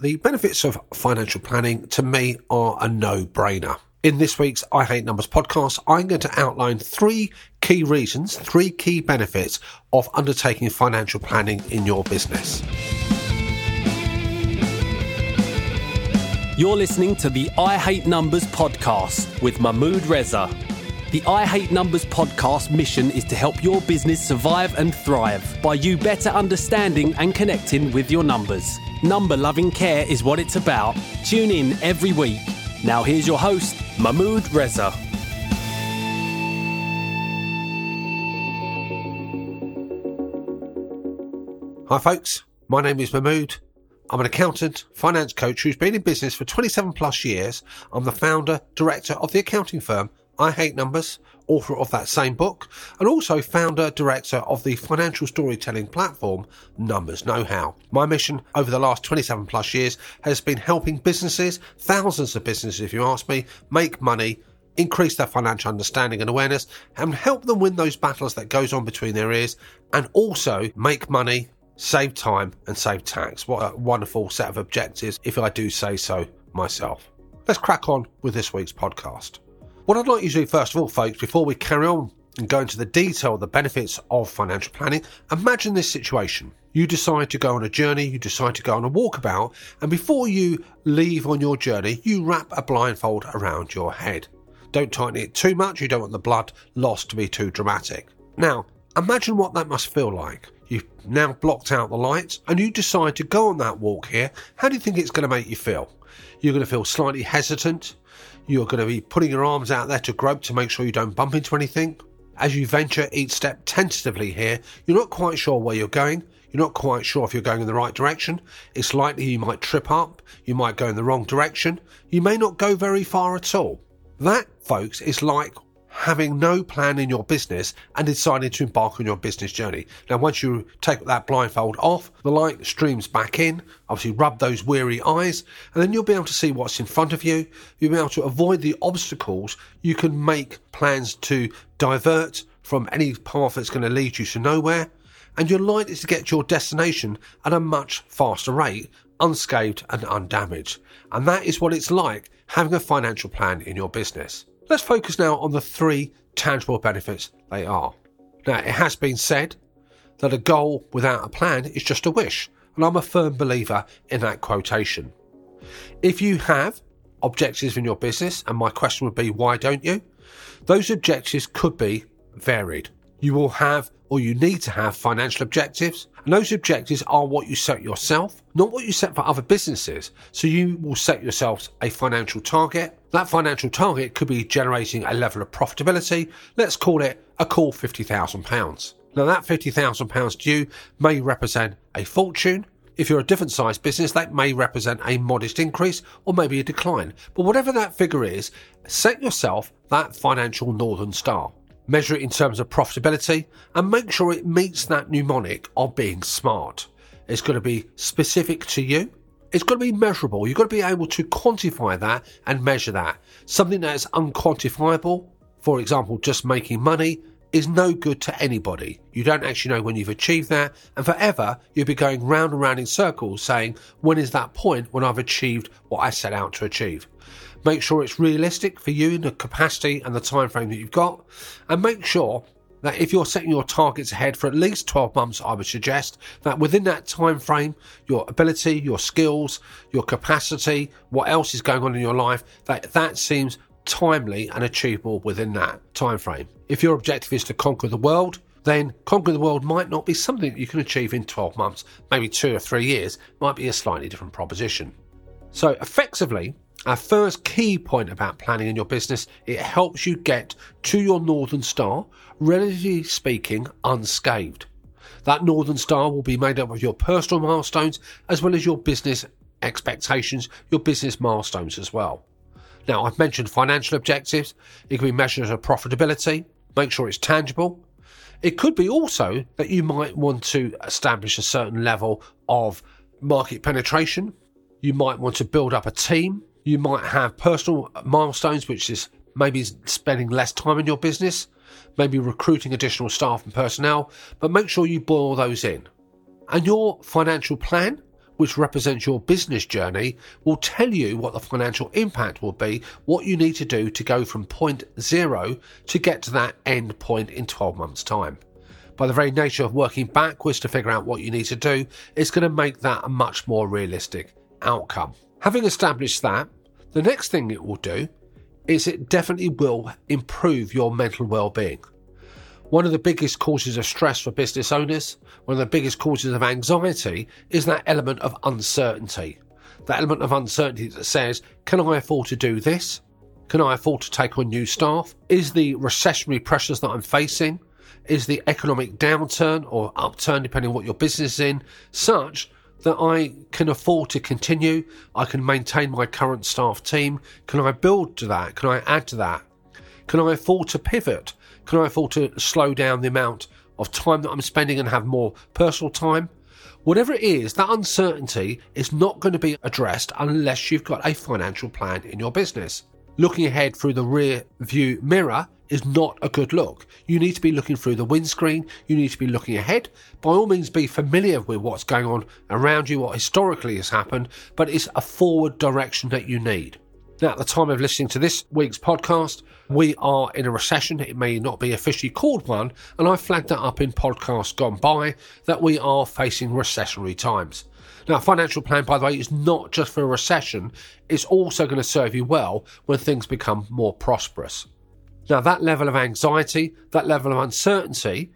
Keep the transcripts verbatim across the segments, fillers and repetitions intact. The benefits of financial planning to me are a no-brainer. In this week's I Hate Numbers podcast, I'm going to outline three key reasons, three key benefits of undertaking financial planning in your business. You're listening to the I Hate Numbers podcast with Mahmood Reza. The I Hate Numbers podcast mission is to help your business survive and thrive by you better understanding and connecting with your numbers. Number loving care is what it's about. Tune in every week. Now here's your host, Mahmood Reza. Hi folks, my name is Mahmood. I'm an accountant, finance coach who's been in business for twenty-seven plus years. I'm the founder, director of the accounting firm I Hate Numbers, author of that same book, and also founder, director of the financial storytelling platform, Numbers Know How. My mission over the last twenty-seven plus years has been helping businesses, thousands of businesses if you ask me, make money, increase their financial understanding and awareness, and help them win those battles that goes on between their ears, and also make money, save time, and save tax. What a wonderful set of objectives, if I do say so myself. Let's crack on with this week's podcast. What I'd like you to do first of all, folks, before we carry on and go into the detail of the benefits of financial planning, imagine this situation. You decide to go on a journey, you decide to go on a walkabout, and before you leave on your journey, you wrap a blindfold around your head. Don't tighten it too much, you don't want the blood loss to be too dramatic. Now, imagine what that must feel like. You've now blocked out the lights and you decide to go on that walk here. How do you think it's going to make you feel? You're going to feel slightly hesitant. You're going to be putting your arms out there to grope to make sure you don't bump into anything. As you venture each step tentatively here, you're not quite sure where you're going. You're not quite sure if you're going in the right direction. It's likely you might trip up. You might go in the wrong direction. You may not go very far at all. That, folks, is like having no plan in your business and deciding to embark on your business journey. Now, once you take that blindfold off, the light streams back in, obviously rub those weary eyes, and then you'll be able to see what's in front of you. You'll be able to avoid the obstacles. You can make plans to divert from any path that's going to lead you to nowhere, and you're likely to get to your destination at a much faster rate, unscathed and undamaged. And that is what it's like having a financial plan in your business. Let's focus now on the three tangible benefits they are. Now, it has been said that a goal without a plan is just a wish, and I'm a firm believer in that quotation. If you have objectives in your business, and my question would be, why don't you? Those objectives could be varied. You will have, or you need to have, financial objectives, and those objectives are what you set yourself, not what you set for other businesses. So you will set yourself a financial target. That financial target could be generating a level of profitability. Let's call it a cool fifty thousand pounds. Now that fifty thousand pounds to you may represent a fortune. If you're a different size business, that may represent a modest increase or maybe a decline. But whatever that figure is, set yourself that financial Northern Star. Measure it in terms of profitability and make sure it meets that mnemonic of being smart. It's got to be specific to you. It's got to be measurable. You've got to be able to quantify that and measure that. Something that is unquantifiable, for example, just making money, is no good to anybody. You don't actually know when you've achieved that, and forever you'll be going round and round in circles saying, when is that point when I've achieved what I set out to achieve? Make sure it's realistic for you in the capacity and the time frame that you've got, and make sure that if you're setting your targets ahead for at least twelve months, I would suggest that within that time frame, your ability, your skills, your capacity, what else is going on in your life, that that seems timely and achievable within that time frame. If your objective is to conquer the world, then conquering the world might not be something that you can achieve in twelve months, maybe two or three years, might be a slightly different proposition. So effectively, our first key point about planning in your business, it helps you get to your Northern Star, relatively speaking, unscathed. That Northern Star will be made up of your personal milestones as well as your business expectations, your business milestones as well. Now, I've mentioned financial objectives. It can be measured as a profitability. Make sure it's tangible. It could be also that you might want to establish a certain level of market penetration. You might want to build up a team. You might have personal milestones, which is maybe spending less time in your business, maybe recruiting additional staff and personnel, but make sure you boil those in. And your financial plan which represents your business journey, will tell you what the financial impact will be, what you need to do to go from point zero to get to that end point in twelve months' time. By the very nature of working backwards to figure out what you need to do, it's going to make that a much more realistic outcome. Having established that, the next thing it will do is it definitely will improve your mental well-being. One of the biggest causes of stress for business owners, one of the biggest causes of anxiety, is that element of uncertainty. That element of uncertainty that says, can I afford to do this? Can I afford to take on new staff? Is the recessionary pressures that I'm facing, is the economic downturn or upturn, depending on what your business is in, such that I can afford to continue, I can maintain my current staff team, can I build to that? Can I add to that? Can I afford to pivot? Can I afford to slow down the amount of time that I'm spending and have more personal time? Whatever it is, that uncertainty is not going to be addressed unless you've got a financial plan in your business. Looking ahead through the rear view mirror is not a good look. You need to be looking through the windscreen. You need to be looking ahead. By all means, be familiar with what's going on around you, what historically has happened, but it's a forward direction that you need. Now, at the time of listening to this week's podcast, we are in a recession. It may not be officially called one, and I flagged that up in podcasts gone by that we are facing recessionary times. Now, a financial plan, by the way, is not just for a recession. It's also going to serve you well when things become more prosperous. Now, that level of anxiety, that level of uncertainty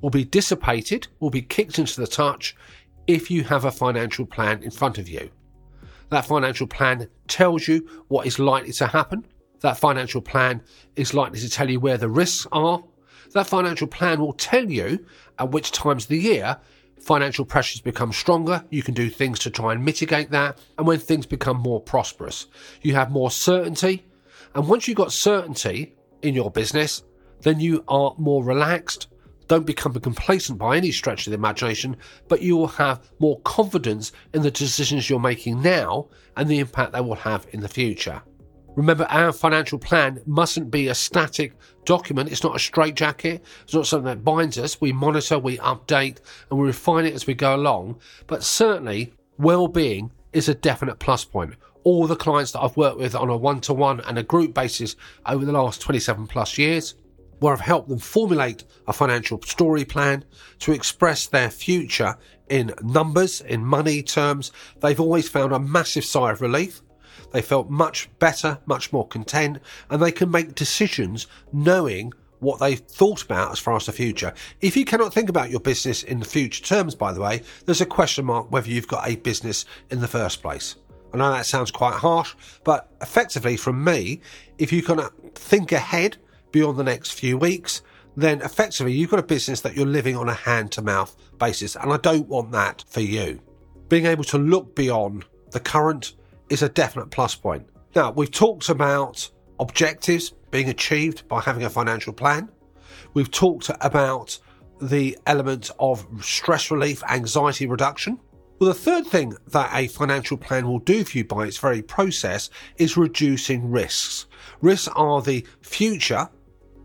will be dissipated, will be kicked into the touch if you have a financial plan in front of you. That financial plan tells you what is likely to happen. That financial plan is likely to tell you where the risks are. That financial plan will tell you at which times of the year financial pressures become stronger. You can do things to try and mitigate that. And when things become more prosperous, you have more certainty. And once you've got certainty in your business, then you are more relaxed. Don't become complacent by any stretch of the imagination, but you will have more confidence in the decisions you're making now and the impact they will have in the future. Remember, our financial plan mustn't be a static document. It's not a straitjacket. It's not something that binds us. We monitor, we update, and we refine it as we go along. But certainly, well-being is a definite plus point. All the clients that I've worked with on a one-to-one and a group basis over the last twenty-seven plus years, where I've helped them formulate a financial story plan to express their future in numbers, in money terms, they've always found a massive sigh of relief. They felt much better, much more content, and they can make decisions knowing what they've thought about as far as the future. If you cannot think about your business in the future terms, by the way, there's a question mark whether you've got a business in the first place. I know that sounds quite harsh, but effectively from me, if you can think ahead beyond the next few weeks, then effectively you've got a business that you're living on a hand-to-mouth basis, and I don't want that for you. Being able to look beyond the current is a definite plus point. Now, we've talked about objectives being achieved by having a financial plan. We've talked about the element of stress relief, anxiety reduction. Well, the third thing that a financial plan will do for you by its very process is reducing risks. Risks are the future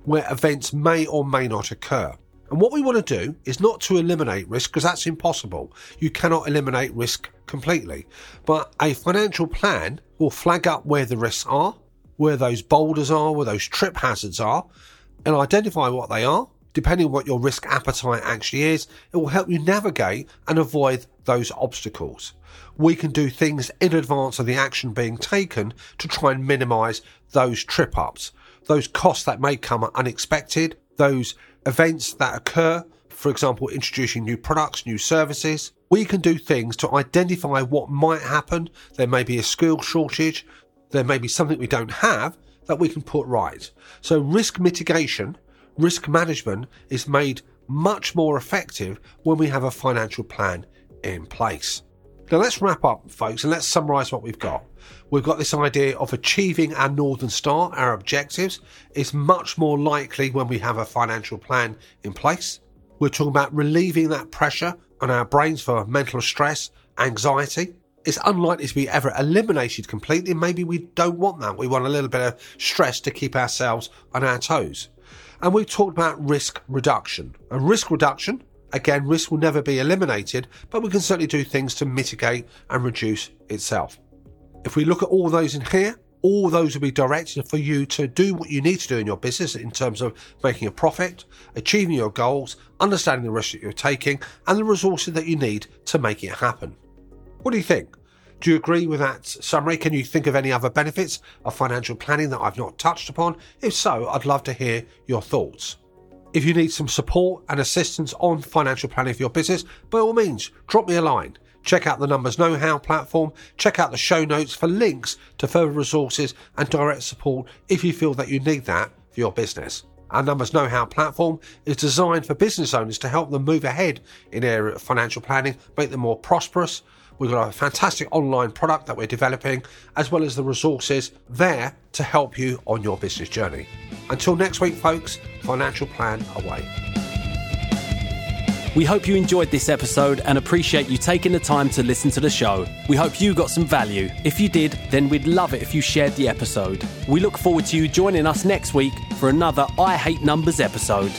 where events may or may not occur. And what we want to do is not to eliminate risk, because that's impossible. You cannot eliminate risk completely. But a financial plan will flag up where the risks are, where those boulders are, where those trip hazards are, and identify what they are. Depending on what your risk appetite actually is, it will help you navigate and avoid those obstacles. We can do things in advance of the action being taken to try and minimize those trip ups, those costs that may come unexpected, those events that occur, for example, introducing new products, new services. We can do things to identify what might happen. There may be a skill shortage. There may be something we don't have that we can put right. So risk mitigation, risk management is made much more effective when we have a financial plan in place. Now let's wrap up, folks, and let's summarize what we've got. We've got this idea of achieving our Northern Star, our objectives. It's much more likely when we have a financial plan in place. We're talking about relieving that pressure on our brains for mental stress, anxiety. It's unlikely to be ever eliminated completely. Maybe we don't want that. We want a little bit of stress to keep ourselves on our toes. And we've talked about risk reduction. And risk reduction, Again, risk will never be eliminated, but we can certainly do things to mitigate and reduce itself. If we look at all those in here, all those will be directed for you to do what you need to do in your business in terms of making a profit, achieving your goals, understanding the risk that you're taking, and the resources that you need to make it happen. What do you think? Do you agree with that summary? Can you think of any other benefits of financial planning that I've not touched upon? If so, I'd love to hear your thoughts. If you need some support and assistance on financial planning for your business, by all means, drop me a line. Check out the Numbers Know How platform. Check out the show notes for links to further resources and direct support if you feel that you need that for your business. Our Numbers Know How platform is designed for business owners to help them move ahead in the area of financial planning, make them more prosperous. We've got a fantastic online product that we're developing, as well as the resources there to help you on your business journey. Until next week, folks, financial plan away. We hope you enjoyed this episode and appreciate you taking the time to listen to the show. We hope you got some value. If you did, then we'd love it if you shared the episode. We look forward to you joining us next week for another I Hate Numbers episode.